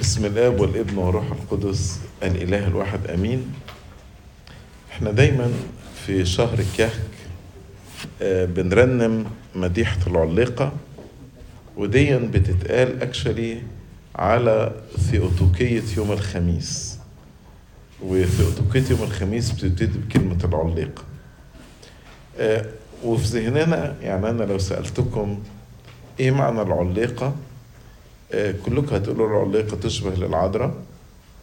بسم الاب والابن والروح القدس الاله الواحد امين. احنا دايما في شهر الكهك بنرنم مديحة العليقة، وديا بتتقال اكشلي على ثيوتوكية يوم الخميس، وثيوتوكية يوم الخميس بتبتدي بكلمة العليقة. وفي ذهننا يعني انا لو سألتكم ايه معنى العليقة كلكم هتقولوا العليقة تشبه للعذراء،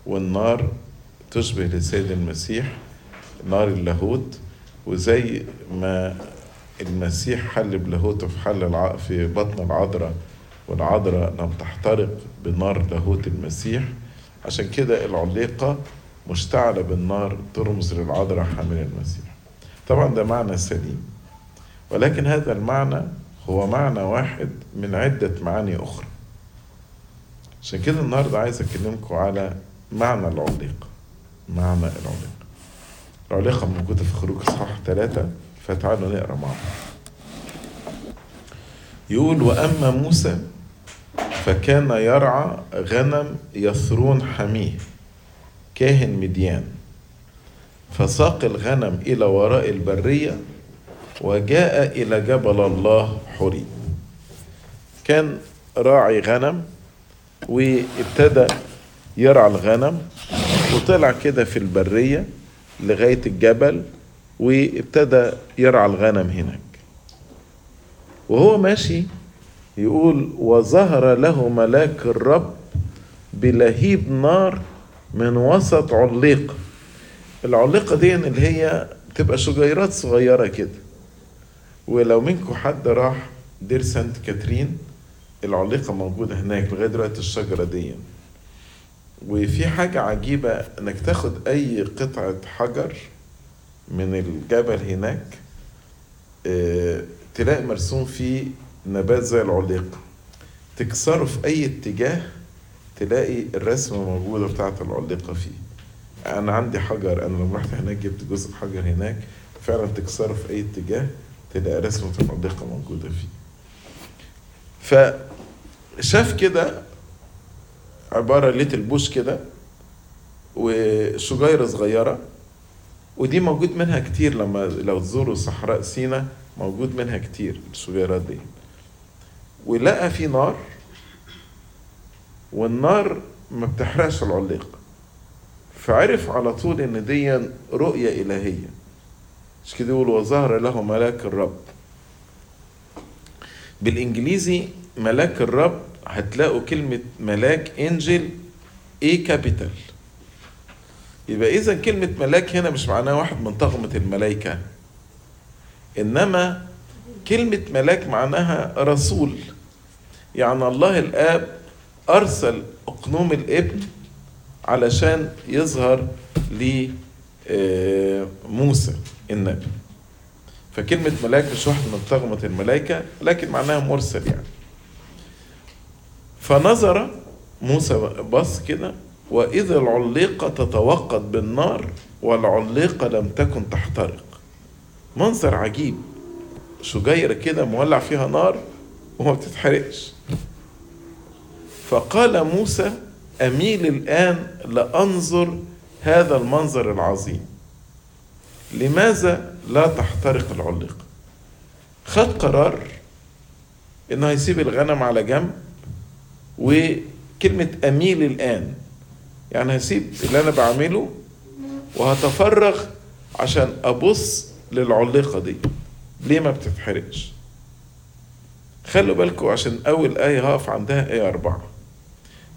والنار تشبه لسيد المسيح نار اللاهوت، وزي ما المسيح حل بلاهوته في بطن العذراء، والعذراء لم تحترق بنار لاهوت المسيح، عشان كده العليقة مشتعلة بالنار ترمز للعذراء حامل المسيح. طبعا ده معنى سليم، ولكن هذا المعنى هو معنى واحد من عدة معاني أخرى. عشان كده النهاردة عايز أكلمكم على معنى العليقة. معنى العليقة، العليقة موجودة في خروج اصحاح 3، فتعالوا نقرأ معه. يقول: وأما موسى فكان يرعى غنم يثرون حميه كاهن مديان، فساق الغنم إلى وراء البرية وجاء إلى جبل الله حوري. كان راعي غنم وابتدى يرعى الغنم، وطلع كده في البرية لغاية الجبل وابتدى يرعى الغنم هناك. وهو ماشي يقول: وظهر له ملاك الرب بلهيب نار من وسط علقة. العلقة دي اللي هي بتبقى شجيرات صغيرة كده، ولو منكم حد راح دير سانت كاترين العليقة موجودة هناك لغاية دلوقتي الشجرة دي. وفي حاجة عجيبة انك تاخد اي قطعة حجر من الجبل هناك تلاقي مرسوم فيه نبات زي العليقة، تكسره في اي اتجاه تلاقي الرسمة موجودة بتاعة العليقة فيه. انا عندي حجر، انا لما رحت هناك جبت جزء حجر هناك فعلا تكسره في اي اتجاه تلاقي رسمة العليقة موجودة فيه. فشاف كده عبارة ليتل بوش كده وشجيرة صغيرة، ودي موجود منها كتير، لو تزوروا صحراء سيناء موجود منها كتير الشجيرات دي. ولقى في نار، والنار ما بتحرقش العليقة، فعرف على طول ان دي رؤية إلهية. مش كده يقول: وظهر له ملاك الرب. بالانجليزي ملاك الرب هتلاقوا كلمة ملاك انجل اي كابيتال، يبقى اذا كلمة ملاك هنا مش معناها واحد من طغمة الملايكة، انما كلمة ملاك معناها رسول. يعني الله الاب ارسل اقنوم الابن علشان يظهر لموسى النبي، فكلمة ملاك مش واحد من طغمة الملائكة لكن معناها مرسل يعني. فنظر موسى بص كده، وإذا العليقة تتوقد بالنار والعليقة لم تكن تحترق. منظر عجيب، شجيرة كده مولع فيها نار وما بتتحرقش. فقال موسى: أميل الآن لأنظر هذا المنظر العظيم، لماذا لا تحترق العليقة؟ خد قرار انه هيسيب الغنم على جنب، وكلمة اميل الان يعني هسيب اللي انا بعمله وهتفرغ عشان ابص للعليقة دي ليه ما بتتحرقش. خلوا بالكم عشان اول آية هقف عندها آية 4،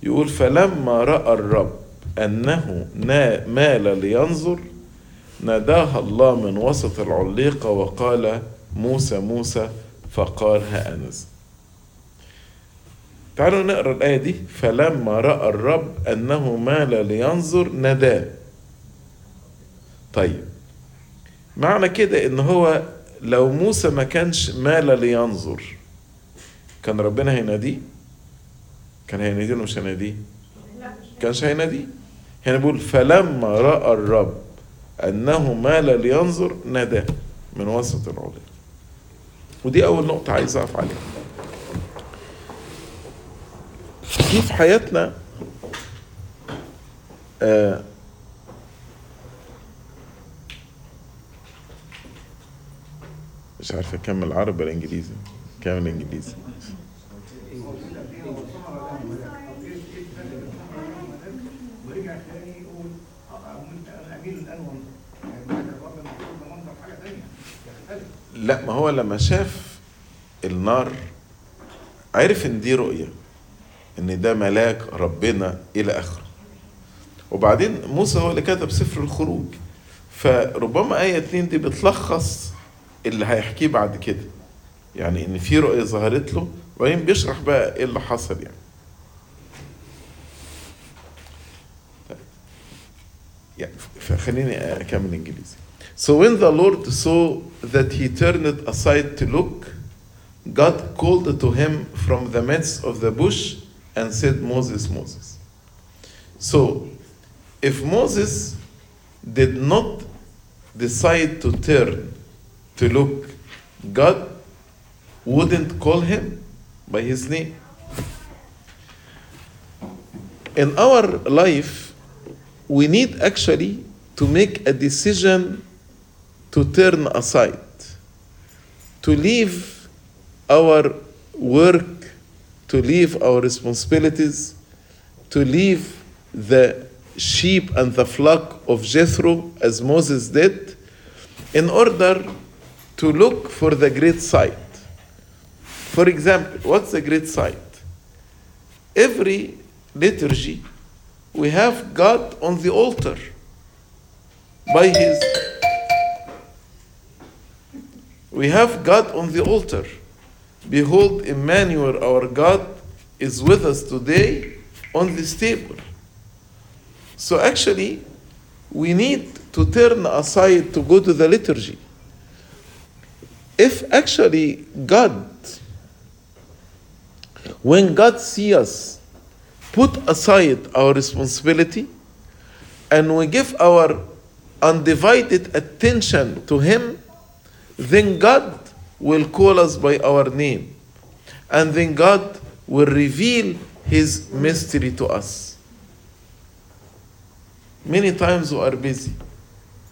يقول: فلما رأى الرب انه مال لينظر ناداها الله من وسط العليقة وقال: موسى موسى، فقال: ها أنا. تعالوا نقرأ الآية دي. فلما رأى الرب أنه مال لينظر ناداه. طيب معنى كده إن هو لو موسى ما كانش مال لينظر كان ربنا هيناديه؟ كان هيناديه ولا مش هيناديه؟ كانش هيناديه. هنا بيقول: فلما رأى الرب أنه مال لينظر ناداه من وسط العليقة. ودي أول نقطة عايز أقف عليها. كيف حياتنا مش عارف اكمل عربي ولا انجليزي. كمل انجليزي. لا ما هو لما شاف النار عرف ان دي رؤية، ان ده ملاك ربنا الى اخره. وبعدين موسى هو اللي كتب سفر الخروج، فربما آية 2 دي بتلخص اللي هيحكيه بعد كده، يعني ان في رؤية ظهرت له وبعدين بيشرح بقى ايه اللي حصل. يعني فخليني اكمل انجليزي. So when the Lord saw that he turned aside to look, God called to him from the midst of the bush and said, Moses, Moses. So if Moses did not decide to turn to look, God wouldn't call him by his name. In our life, we need actually to make a decision to turn aside, to leave our work, to leave our responsibilities, to leave the sheep and the flock of Jethro, as Moses did, in order to look for the great sight. For example, what's the great sight? Every liturgy, we have God on the altar by his... We have God on the altar. Behold, Emmanuel, our God, is with us today on this table. So actually, we need to turn aside to go to the liturgy. If actually God, when God sees us, put aside our responsibility and we give our undivided attention to Him, then God will call us by our name. And then God will reveal His mystery to us. Many times we are busy.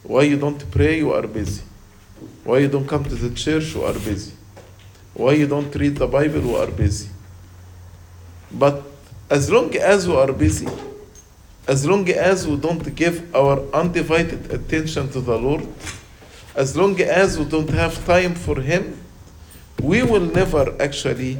Why you don't pray? You are busy. Why you don't come to the church? You are busy. Why you don't read the Bible? You are busy. But as long as we are busy, as long as we don't give our undivided attention to the Lord, as long as we don't have time for Him, we will never actually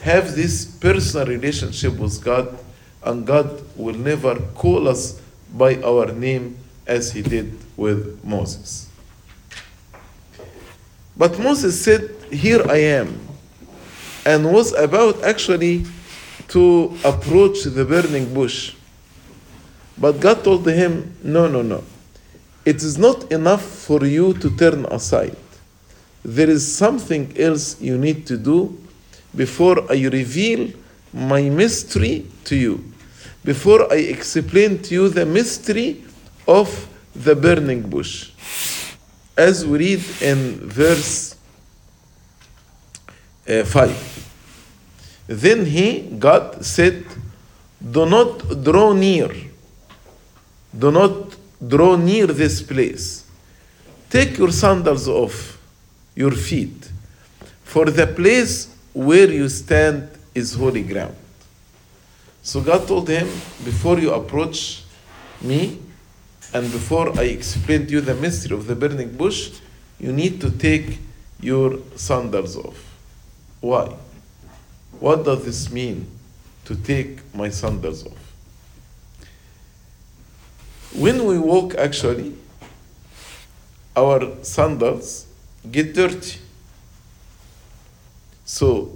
have this personal relationship with God, and God will never call us by our name as He did with Moses. But Moses said, here I am, and was about actually to approach the burning bush. But God told him, no. It is not enough for you to turn aside. There is something else you need to do before I reveal my mystery to you, before I explain to you the mystery of the burning bush. As we read in verse 5. Then God said, do not draw near this place. Take your sandals off your feet, for the place where you stand is holy ground. So God told him, before you approach me, and before I explain to you the mystery of the burning bush, you need to take your sandals off. Why? What does this mean, to take my sandals off? When we walk, actually, our sandals get dirty. So,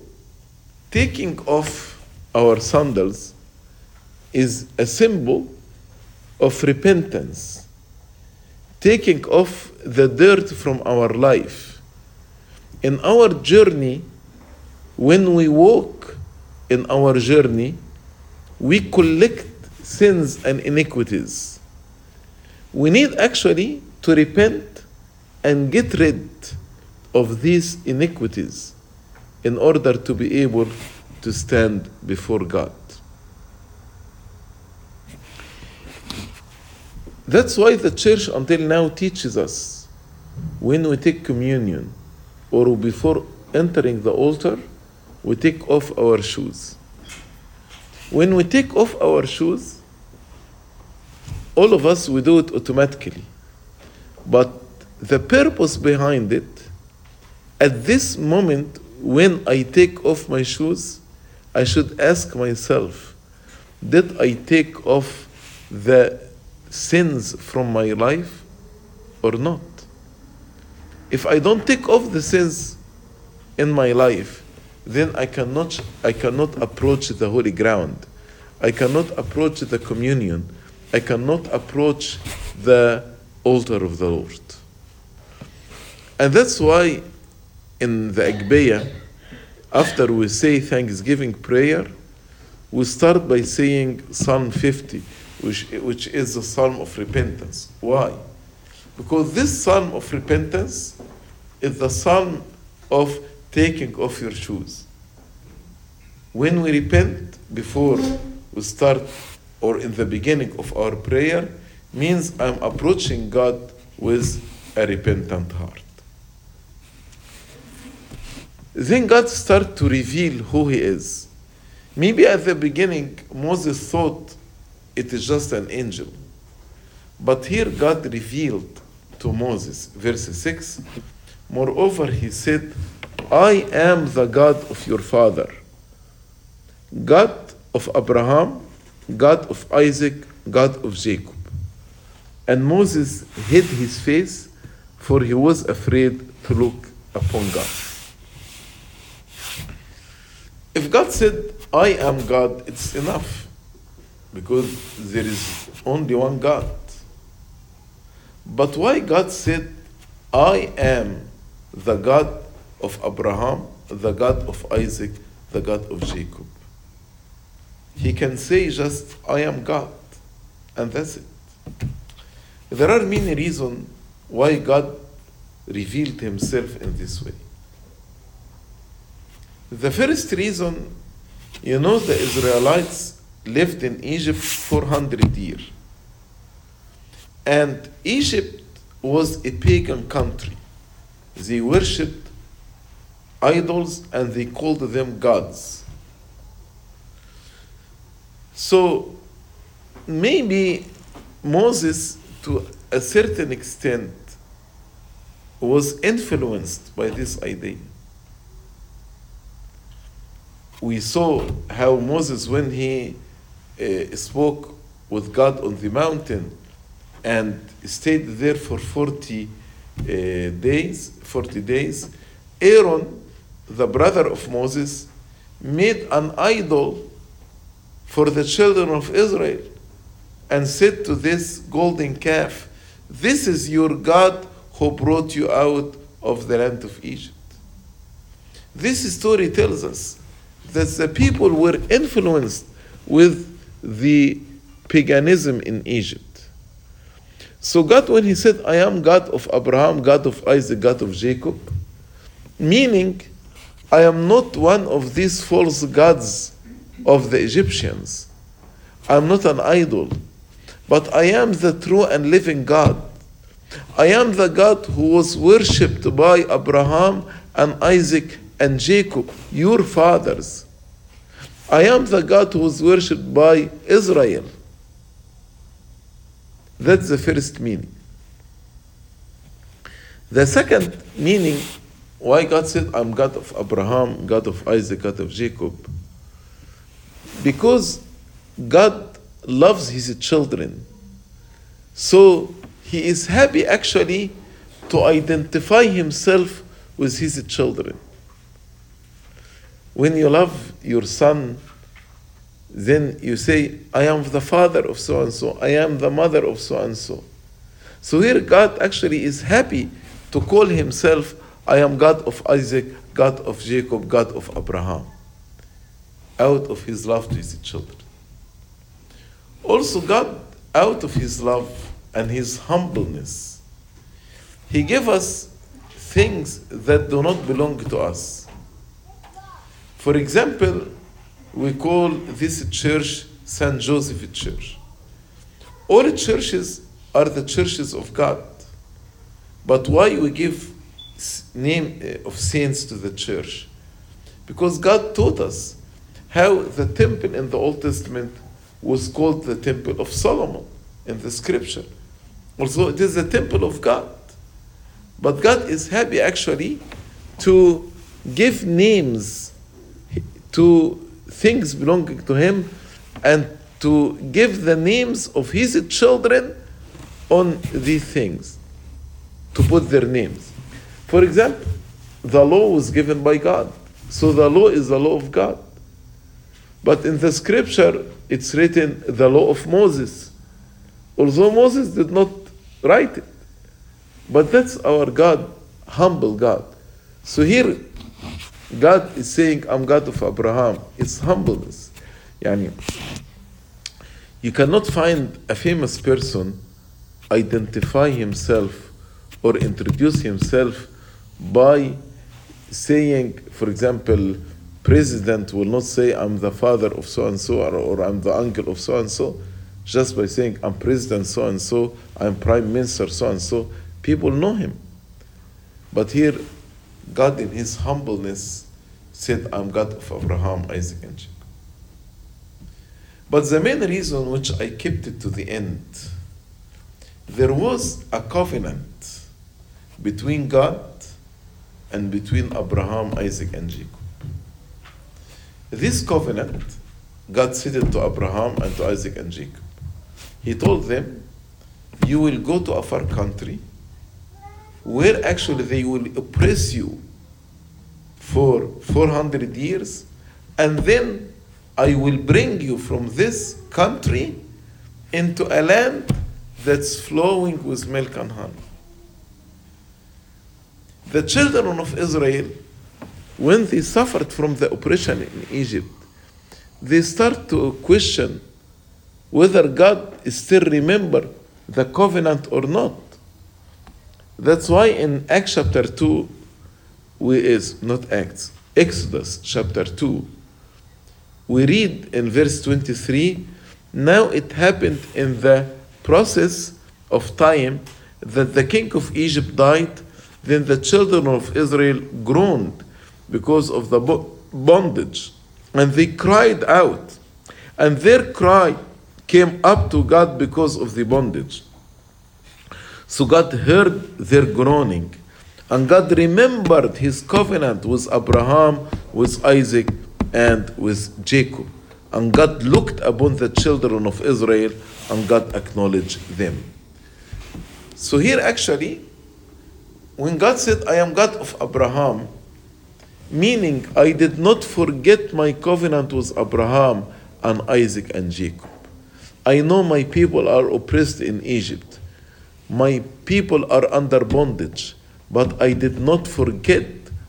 taking off our sandals is a symbol of repentance. Taking off the dirt from our life. In our journey, when we walk in our journey, we collect sins and iniquities. We need actually to repent and get rid of these iniquities in order to be able to stand before God. That's why the church until now teaches us, when we take communion or before entering the altar, we take off our shoes. When we take off our shoes, all of us, we do it automatically. But the purpose behind it, at this moment, when I take off my shoes, I should ask myself, did I take off the sins from my life or not? If I don't take off the sins in my life, then I cannot approach the holy ground. I cannot approach the communion. I cannot approach the altar of the Lord. And that's why in the Akbiyah, after we say Thanksgiving prayer, we start by saying Psalm 50, which is the Psalm of Repentance. Why? Because this Psalm of Repentance is the Psalm of taking off your shoes. When we repent, before we start or in the beginning of our prayer, means I'm approaching God with a repentant heart. Then God starts to reveal who He is. Maybe at the beginning, Moses thought it is just an angel. But here God revealed to Moses, verse 6, moreover, He said, I am the God of your father, God of Abraham, God of Isaac, God of Jacob. And Moses hid his face, for he was afraid to look upon God. If God said, I am God, it's enough, because there is only one God. But why God said, I am the God of Abraham, the God of Isaac, the God of Jacob? He can say just, I am God, and that's it. There are many reasons why God revealed Himself in this way. The first reason, you know, the Israelites lived in Egypt 400 years. And Egypt was a pagan country. They worshipped idols and they called them gods. So maybe Moses, to a certain extent, was influenced by this idea. We saw how Moses, when he spoke with God on the mountain and stayed there for 40 days, Aaron, the brother of Moses, made an idol for the children of Israel and said to this golden calf, this is your God who brought you out of the land of Egypt. This story tells us that the people were influenced with the paganism in Egypt. So God, when He said, I am God of Abraham, God of Isaac, God of Jacob, meaning I am not one of these false gods of the Egyptians. I am not an idol, but I am the true and living God. I am the God who was worshipped by Abraham and Isaac and Jacob, your fathers. I am the God who was worshipped by Israel. That's the first meaning. The second meaning, why God said, I'm God of Abraham, God of Isaac, God of Jacob, because God loves His children. So He is happy actually to identify Himself with His children. When you love your son, then you say, I am the father of so-and-so, I am the mother of so-and-so. So here God actually is happy to call Himself, I am God of Isaac, God of Jacob, God of Abraham, out of His love to His children. Also God, out of His love and His humbleness, He gave us things that do not belong to us. For example, we call this church St. Joseph Church. All churches are the churches of God. But why we give name of saints to the church? Because God taught us how the temple in the Old Testament was called the temple of Solomon in the scripture. Also, it is the temple of God. But God is happy actually to give names to things belonging to Him and to give the names of His children on these things, to put their names. For example, the law was given by God. So the law is the law of God. But in the scripture, it's written the law of Moses. Although Moses did not write it. But that's our God, humble God. So here, God is saying, I'm God of Abraham. It's humbleness. You cannot find a famous person identify himself or introduce himself by saying, for example, president will not say, I'm the father of so-and-so, or I'm the uncle of so-and-so, just by saying, I'm president so-and-so, I'm prime minister so-and-so. People know him. But here, God in His humbleness said, I'm God of Abraham, Isaac, and Jacob. But the main reason which I kept it to the end, there was a covenant between God and between Abraham, Isaac, and Jacob. This covenant, God said it to Abraham and to Isaac and Jacob. He told them, you will go to a far country where actually they will oppress you for 400 years, and then I will bring you from this country into a land that's flowing with milk and honey. The children of Israel, when they suffered from the oppression in Egypt, they start to question whether God still remember the covenant or not. That's why in Acts chapter 2, Exodus chapter 2, we read in verse 23, now it happened in the process of time that the king of Egypt died, then the children of Israel groaned because of the bondage, and they cried out, and their cry came up to God because of the bondage. So God heard their groaning, and God remembered His covenant with Abraham, with Isaac, and with Jacob. And God looked upon the children of Israel, and God acknowledged them. So here actually, when God said, I am God of Abraham, meaning I did not forget my covenant with Abraham and Isaac and Jacob. I know my people are oppressed in Egypt. My people are under bondage. But I did not forget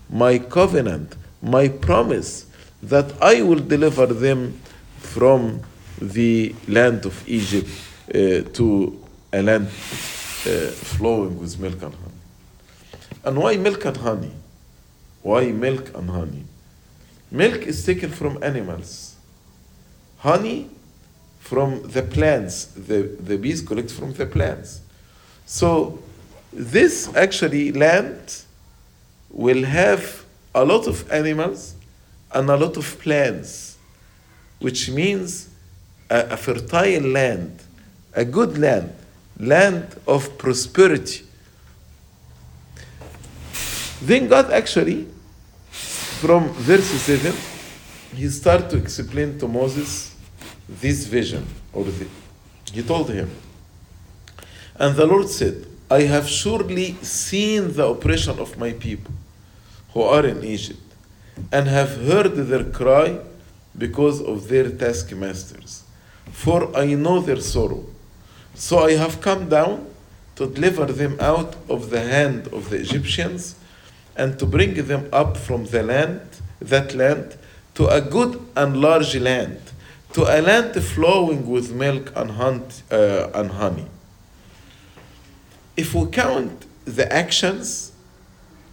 my covenant, my promise that I will deliver them from the land of Egypt to a land flowing with milk and honey. And why milk and honey? Why milk and honey? Milk is taken from animals. Honey from the plants, the bees collect from the plants. So this actually land will have a lot of animals and a lot of plants, which means a fertile land, a good land, land of prosperity. Then God actually, from verse 7, He started to explain to Moses this vision, He told him, and the Lord said, I have surely seen the oppression of my people who are in Egypt, and have heard their cry because of their taskmasters, for I know their sorrow. So I have come down to deliver them out of the hand of the Egyptians, and to bring them up from that land, to a good and large land, to a land flowing with milk and honey. If we count the actions,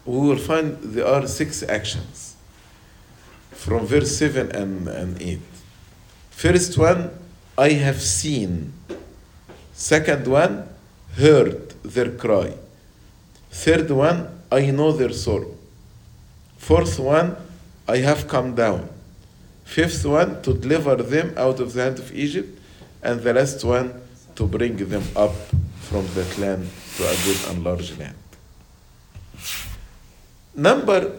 we will find there are 6 actions from verse 7 and 8. First one, I have seen. Second one, heard their cry. Third one, I know their sorrow. Fourth one, I have come down. Fifth one, to deliver them out of the hand of Egypt. And the last one, to bring them up from that land to a good and large land. Number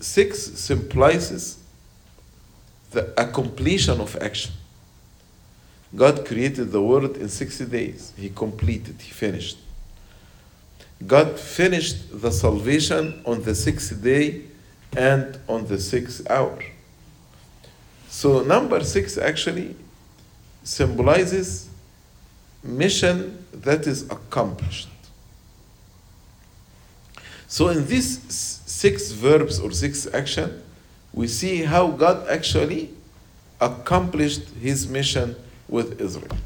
6 symbolizes a completion of action. God created the world in 60 days. He completed, he finished. God finished the salvation on the 6th day and on the 6th hour. So number 6 actually symbolizes mission that is accomplished. So in these 6 verbs or 6 action, we see how God actually accomplished his mission with Israel.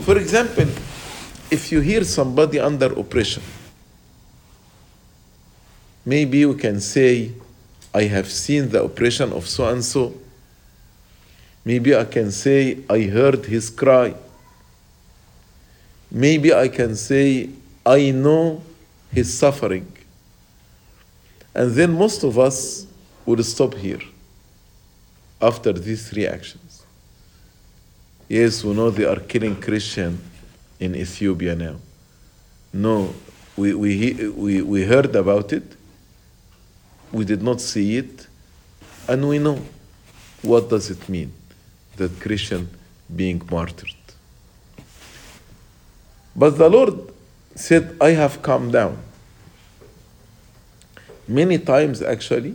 For example, if you hear somebody under oppression, maybe we can say, I have seen the oppression of so and so. Maybe I can say, I heard his cry. Maybe I can say, I know his suffering. And then most of us will stop here after these 3 actions. Yes, we know they are killing Christians in Ethiopia now. No, we heard about it, we did not see it, and we know. What does it mean that Christian being martyred? But the Lord said, I have come down. Many times actually,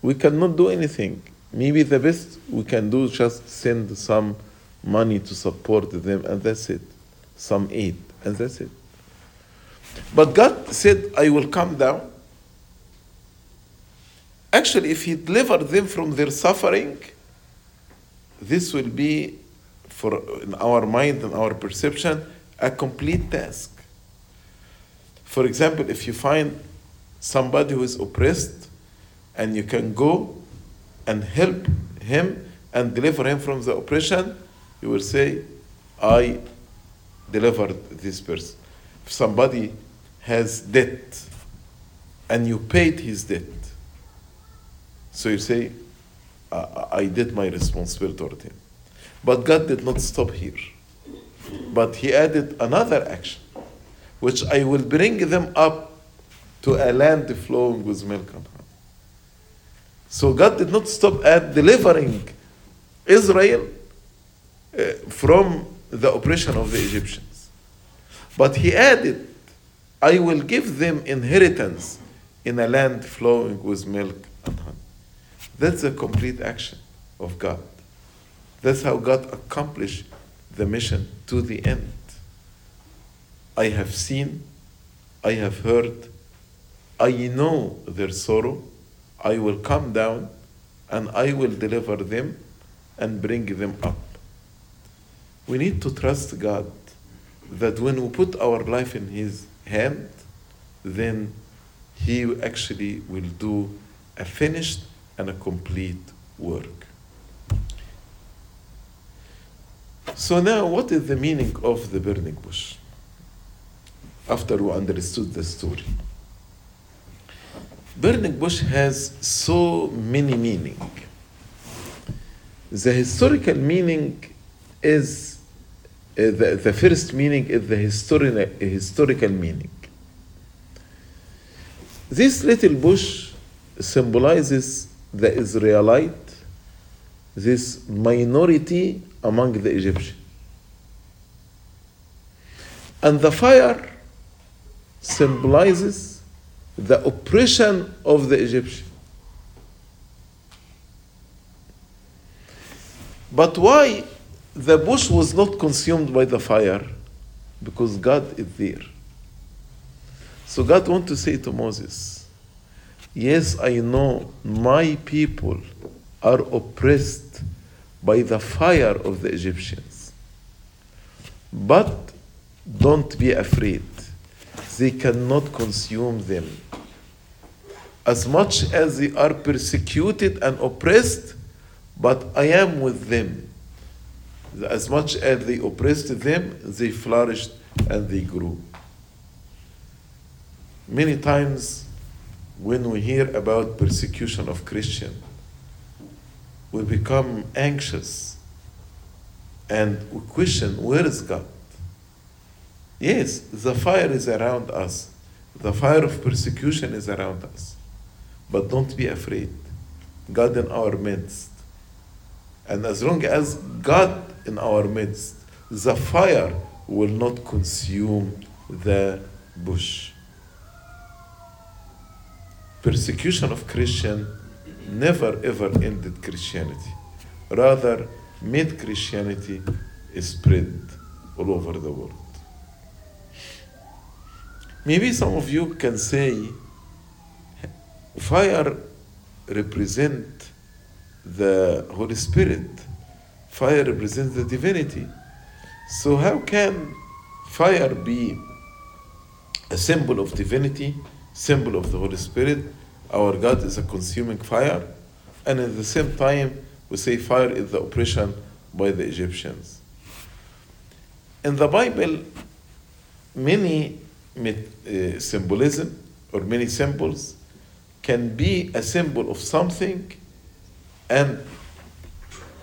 we cannot do anything. Maybe the best we can do is just send some money to support them, and that's it. Some aid, and that's it. But God said, I will come down. Actually, if he delivered them from their suffering, this will be, for in our mind and our perception, a complete task. For example, if you find somebody who is oppressed, and you can go and help him and deliver him from the oppression, you will say, I delivered this person. If somebody has debt and you paid his debt, so you say, I did my responsibility toward him. But God did not stop here. But he added another action, which I will bring them up to a land flowing with milk and honey. So God did not stop at delivering Israel from the oppression of the Egyptians. But he added, I will give them inheritance in a land flowing with milk and honey. That's a complete action of God. That's how God accomplished the mission to the end. I have seen, I have heard, I know their sorrow, I will come down and I will deliver them and bring them up. We need to trust God that when we put our life in his hand, then he actually will do a finished and a complete work. So now, what is the meaning of the burning bush? After we understood the story. Burning bush has so many meanings. The historical meaning is the first meaning is the historical meaning. This little bush symbolizes the Israelite, this minority among the Egyptians. And the fire symbolizes the oppression of the Egyptians. But why the bush was not consumed by the fire? Because God is there. So God wants to say to Moses, yes, I know my people are oppressed by the fire of the Egyptians. But don't be afraid. They cannot consume them. As much as they are persecuted and oppressed, but I am with them. as much as they oppressed them, they flourished and they grew. Many times when we hear about persecution of Christians, we become anxious and we question, where is God? Yes, the fire is around us. The fire of persecution is around us. But don't be afraid. God in our midst. And as long as God in our midst, the fire will not consume the bush. Persecution of Christians never ever ended Christianity. Rather, made Christianity spread all over the world. Maybe some of you can say, fire represents the Holy Spirit. Fire represents the divinity. So how can fire be a symbol of divinity, symbol of the Holy Spirit? Our God is a consuming fire. And at the same time, we say fire is the oppression by the Egyptians. In the Bible, many symbolism or many symbols can be a symbol of something and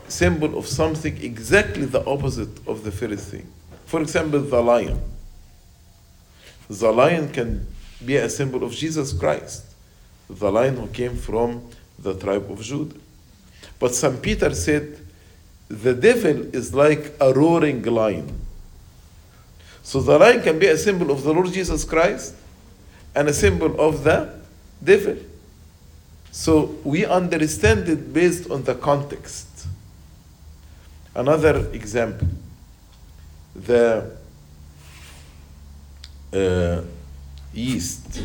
symbol of something exactly the opposite of the first thing. For example, the lion. The lion can be a symbol of Jesus Christ, the lion who came from the tribe of Judah. But St. Peter said, the devil is like a roaring lion. So the lion can be a symbol of the Lord Jesus Christ and a symbol of the devil. So we understand it based on the context. Another example, the yeast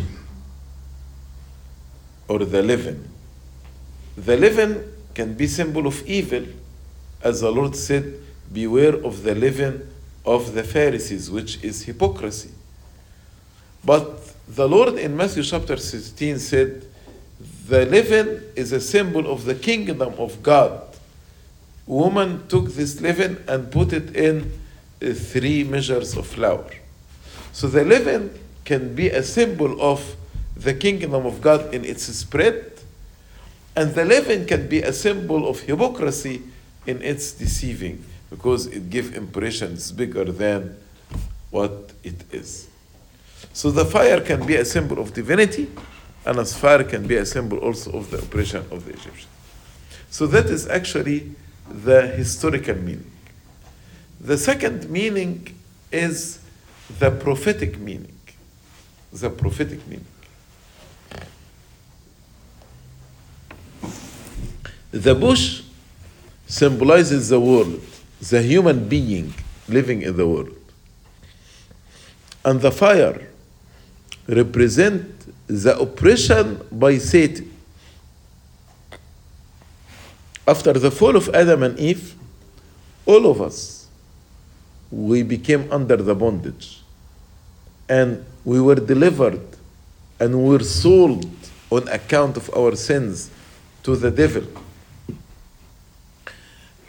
or the leaven. The leaven can be symbol of evil, as the Lord said, beware of the leaven of the Pharisees, which is hypocrisy. But the Lord in Matthew chapter 16 said, the leaven is a symbol of the kingdom of God. Woman took this leaven and put it in 3 measures of flour. So the leaven can be a symbol of the kingdom of God in its spread, and the leaven can be a symbol of hypocrisy in its deceiving, because it gives impressions bigger than what it is. So the fire can be a symbol of divinity, and as fire can be a symbol also of the oppression of the Egyptians. So that is actually the historical meaning. The second meaning is the prophetic meaning. The prophetic meaning. The bush symbolizes the world, the human being living in the world. And the fire represents the oppression by Satan. After the fall of Adam and Eve, all of us, we became under the bondage. And we were delivered and we were sold on account of our sins to the devil.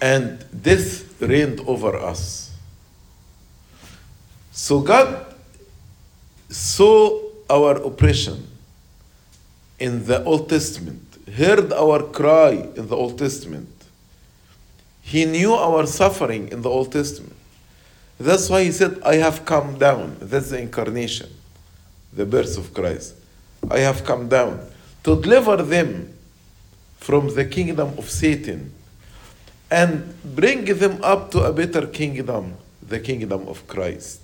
And death reigned over us. So God saw our oppression in the Old Testament, heard our cry in the Old Testament. He knew our suffering in the Old Testament. That's why he said, I have come down. That's the incarnation, the birth of Christ. I have come down to deliver them from the kingdom of Satan and bring them up to a better kingdom, the kingdom of Christ.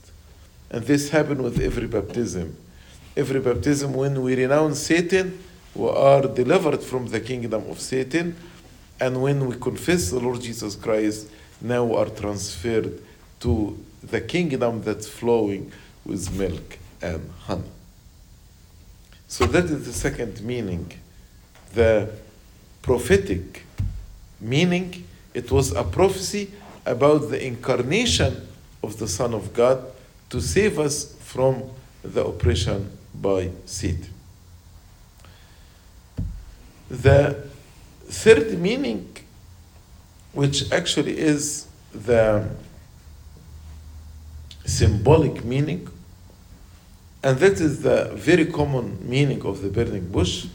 And this happened with every baptism. Every baptism, when we renounce Satan, we are delivered from the kingdom of Satan, and when we confess the Lord Jesus Christ, now we are transferred to the kingdom that's flowing with milk and honey. So that is the second meaning, the prophetic meaning. It was a prophecy about the incarnation of the Son of God to save us from the oppression by Satan. The third meaning, which actually is the symbolic meaning, and that is the very common meaning of the burning bush.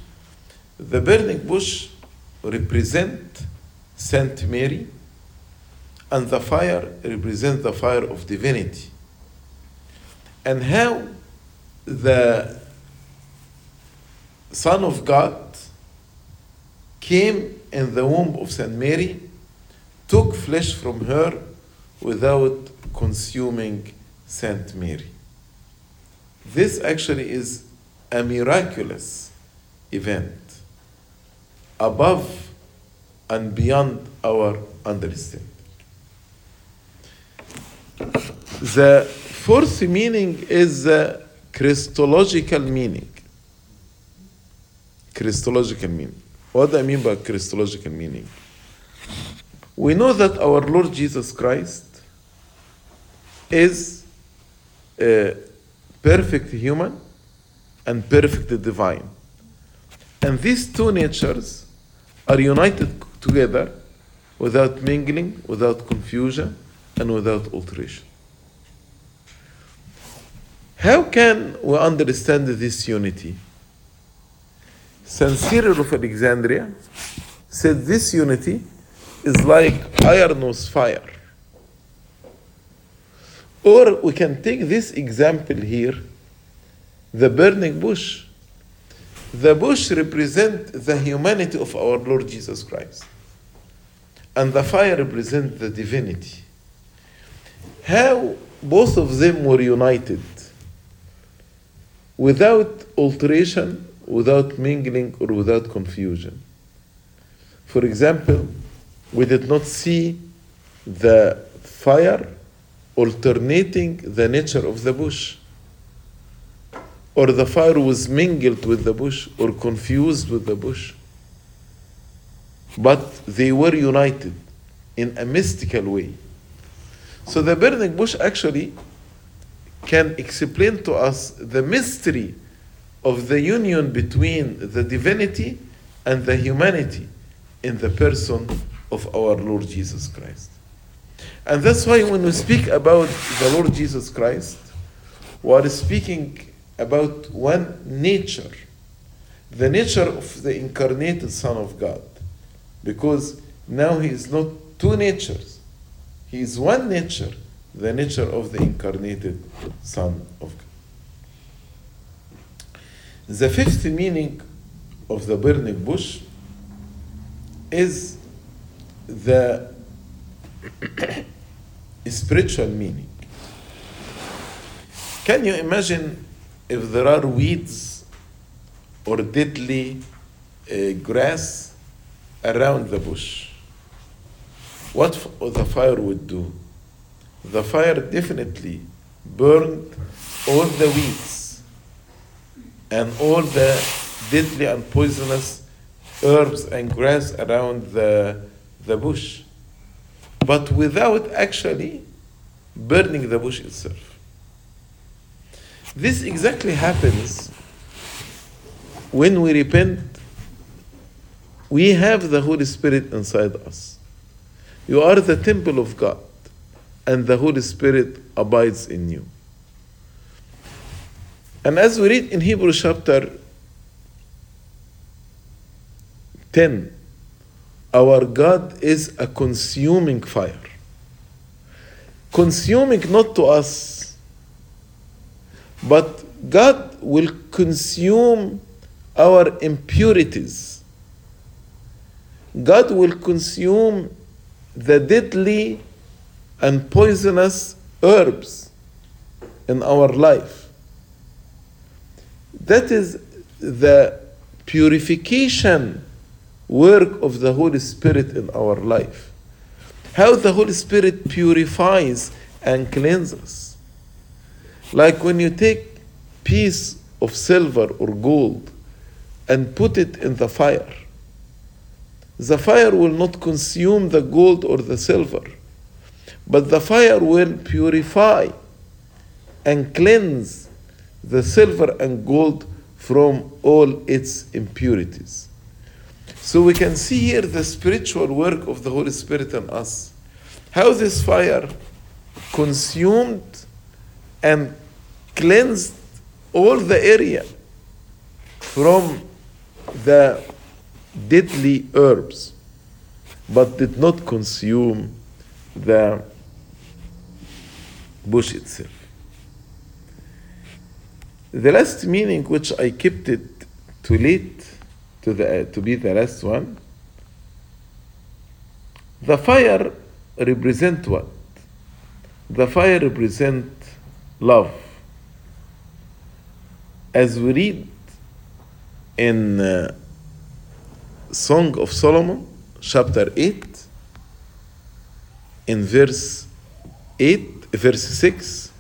The burning bush represents Saint Mary, and the fire represents the fire of divinity. And how the Son of God came in the womb of Saint Mary, took flesh from her without consuming Saint Mary. This actually is a miraculous event, above and beyond our understanding. The fourth meaning is the Christological meaning. Christological meaning. What do I mean by Christological meaning? We know that our Lord Jesus Christ is a perfect human and perfect divine. And these two natures are united together without mingling, without confusion, and without alteration. How can we understand this unity? Saint Cyril of Alexandria said this unity is like iron with fire. Or we can take this example here, the burning bush. The bush represents the humanity of our Lord Jesus Christ, and the fire represents the divinity. How both of them were united without alteration, without mingling, or without confusion. For example, we did not see the fire alternating the nature of the bush, or the fire was mingled with the bush, or confused with the bush. But they were united in a mystical way. So the burning bush actually can explain to us the mystery of the union between the divinity and the humanity in the person of our Lord Jesus Christ. And that's why when we speak about the Lord Jesus Christ, we are speaking about one nature, the nature of the incarnated Son of God, because now he is not two natures, he is one nature, the nature of the incarnated Son of God. The fifth meaning of the burning bush is the spiritual meaning. Can you imagine if there are weeds or deadly grass around the bush, what the fire would do? The fire definitely burned all the weeds and all the deadly and poisonous herbs and grass around the bush, but without actually burning the bush itself. This exactly happens when we repent. We have the Holy Spirit inside us. You are the temple of God, and the Holy Spirit abides in you. And as we read in Hebrews chapter 10, our God is a consuming fire. Consuming not to us, but God will consume our impurities. God will consume the deadly and poisonous herbs in our life. That is the purification work of the Holy Spirit in our life. How the Holy Spirit purifies and cleanses. Like when you take piece of silver or gold and put it in the fire will not consume the gold or the silver, but the fire will purify and cleanse the silver and gold from all its impurities. So we can see here the spiritual work of the Holy Spirit in us. how this fire consumed and cleansed all the area from the deadly herbs, but did not consume the bush itself. The last meaning, which I kept it too late to be the last one, the fire represent what? The fire represent love. As we read in Song of Solomon, chapter 8, in verse 6,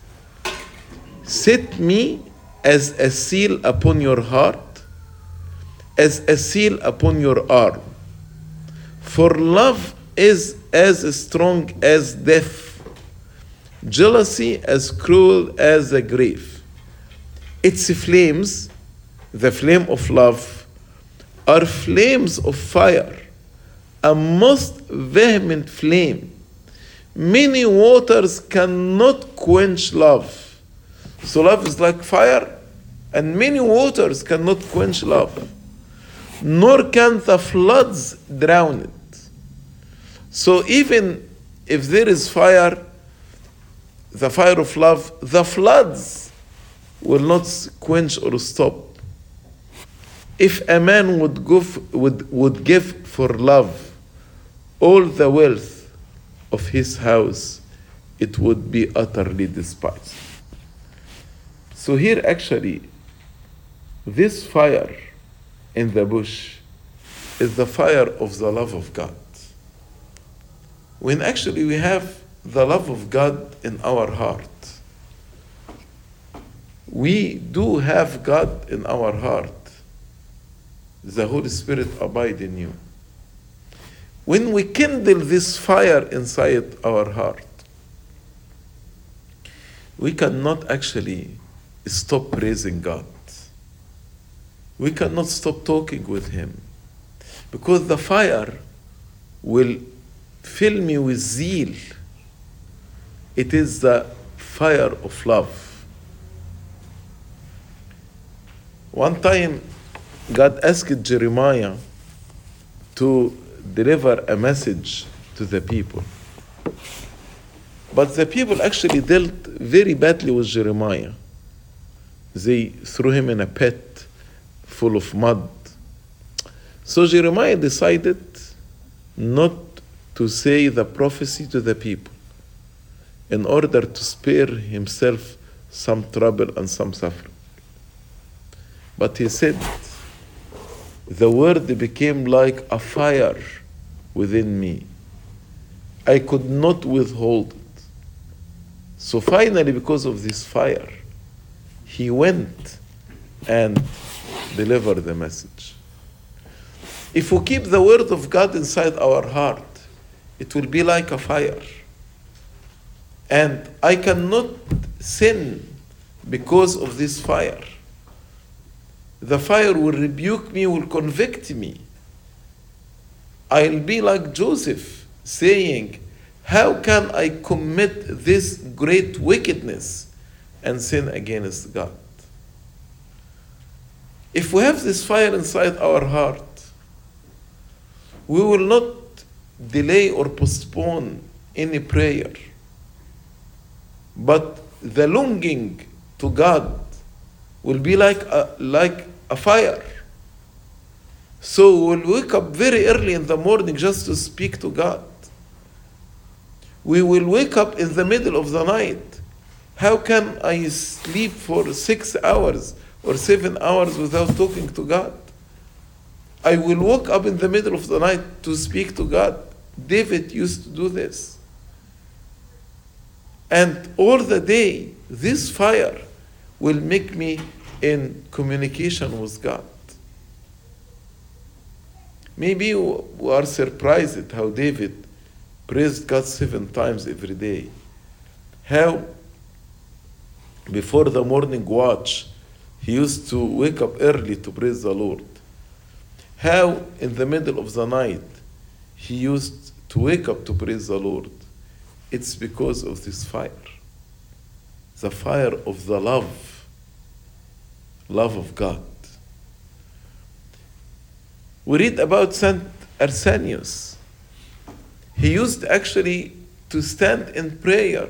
set me as a seal upon your heart, as a seal upon your arm, for love is as strong as death, jealousy as cruel as a grave. Its flames, the flame of love, are flames of fire, a most vehement flame. Many waters cannot quench love. So love is like fire, and many waters cannot quench love, nor can the floods drown it. So even if there is fire, the fire of love, the floods will not quench or stop. If a man would give for love all the wealth of his house, it would be utterly despised. So here actually, this fire in the bush is the fire of the love of God. When actually we have the love of God in our heart, we do have God in our heart. The Holy Spirit abides in you. When we kindle this fire inside our heart, we cannot actually stop praising God. We cannot stop talking with Him, because the fire will fill me with zeal. It is the fire of love. One time, God asked Jeremiah to deliver a message to the people, but the people actually dealt very badly with Jeremiah. They threw him in a pit full of mud. So Jeremiah decided not to say the prophecy to the people in order to spare himself some trouble and some suffering. But he said, the word became like a fire within me. I could not withhold it. So finally, because of this fire, he went and delivered the message. If we keep the word of God inside our heart, it will be like a fire. And I cannot sin because of this fire. The fire will rebuke me, will convict me. I'll be like Joseph, saying, how can I commit this great wickedness and sin against God? If we have this fire inside our heart, we will not delay or postpone any prayer. But the longing to God will be like a fire. So we'll wake up very early in the morning just to speak to God. We will wake up in the middle of the night. How can I sleep for 6 hours or 7 hours without talking to God? I will wake up in the middle of the night to speak to God. David used to do this. And all the day, this fire will make me in communication with God. Maybe we are surprised at how David praised God 7 times every day. How before the morning watch, he used to wake up early to praise the Lord. How in the middle of the night, he used to wake up to praise the Lord. It's because of this fire. The fire of the love of God. We read about Saint Arsenius. He used actually to stand in prayer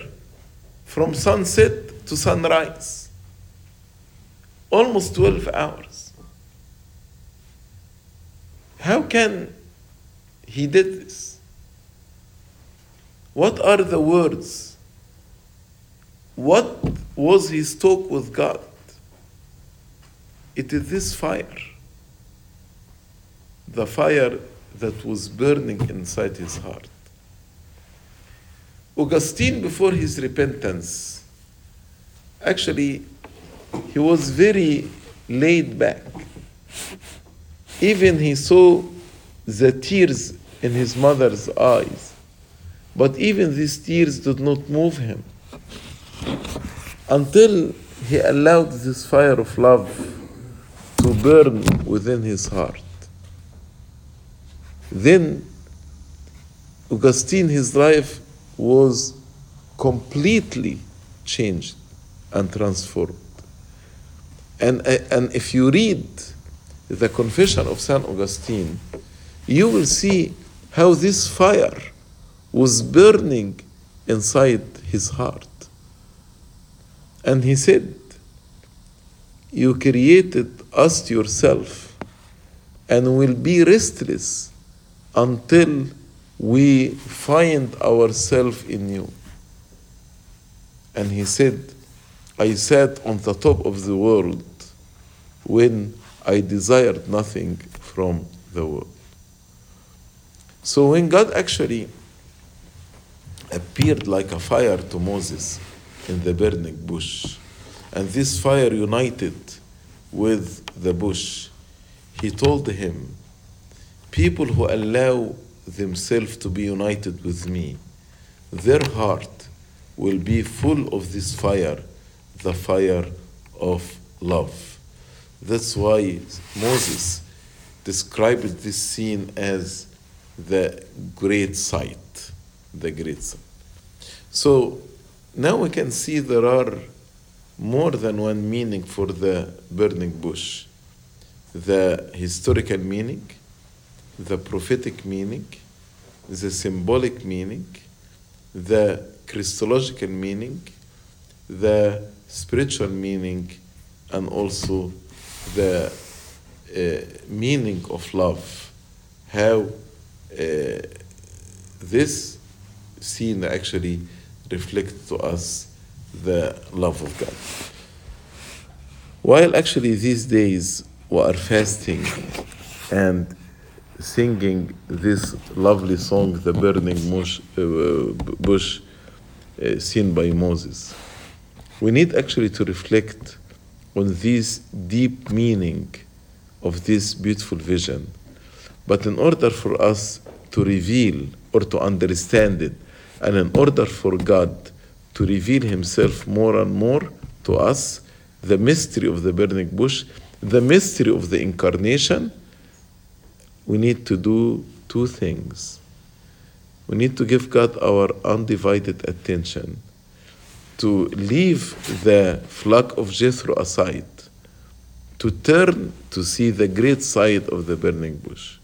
from sunset to sunrise. Almost 12 hours. How can he did this? What are the words? What was his talk with God? It is this fire. The fire that was burning inside his heart. Augustine, before his repentance, actually, he was very laid back. Even he saw the tears in his mother's eyes. But even these tears did not move him. Until he allowed this fire of love to burn within his heart. Then Augustine, his life was completely changed and transformed. And if you read the Confession of St. Augustine, you will see how this fire was burning inside his heart. And he said, "You created us yourself and will be restless until we find ourselves in you." And he said, "I sat on the top of the world when I desired nothing from the world." So when God actually appeared like a fire to Moses in the burning bush, and this fire united with the bush, he told him, people who allow themselves to be united with me, their heart will be full of this fire, the fire of love. That's why Moses described this scene as the great sight, the great sight. So now we can see there are more than one meaning for the burning bush. The historical meaning, the prophetic meaning, the symbolic meaning, the Christological meaning, the spiritual meaning, and also the meaning of love. How this scene actually reflects to us the love of God. While actually these days we are fasting and singing this lovely song, The Burning Bush, seen by Moses, we need actually to reflect on this deep meaning of this beautiful vision. But in order for us to reveal or to understand it, and in order for God to reveal himself more and more to us, the mystery of the burning bush, the mystery of the incarnation, we need to do two things. We need to give God our undivided attention, to leave the flock of Jethro aside, to turn to see the great side of the burning bush.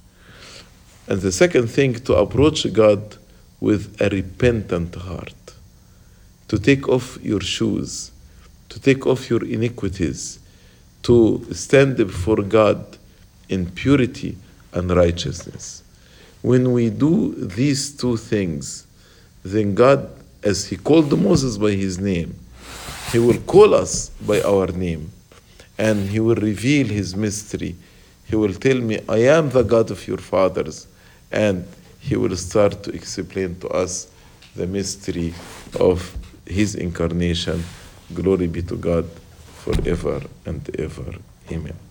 And the second thing, to approach God with a repentant heart, to take off your shoes, to take off your iniquities, to stand before God in purity and righteousness. When we do these two things, then God, as he called Moses by his name, he will call us by our name, and he will reveal his mystery. He will tell me, I am the God of your fathers, and he will start to explain to us the mystery of his incarnation. Glory be to God forever and ever. Amen.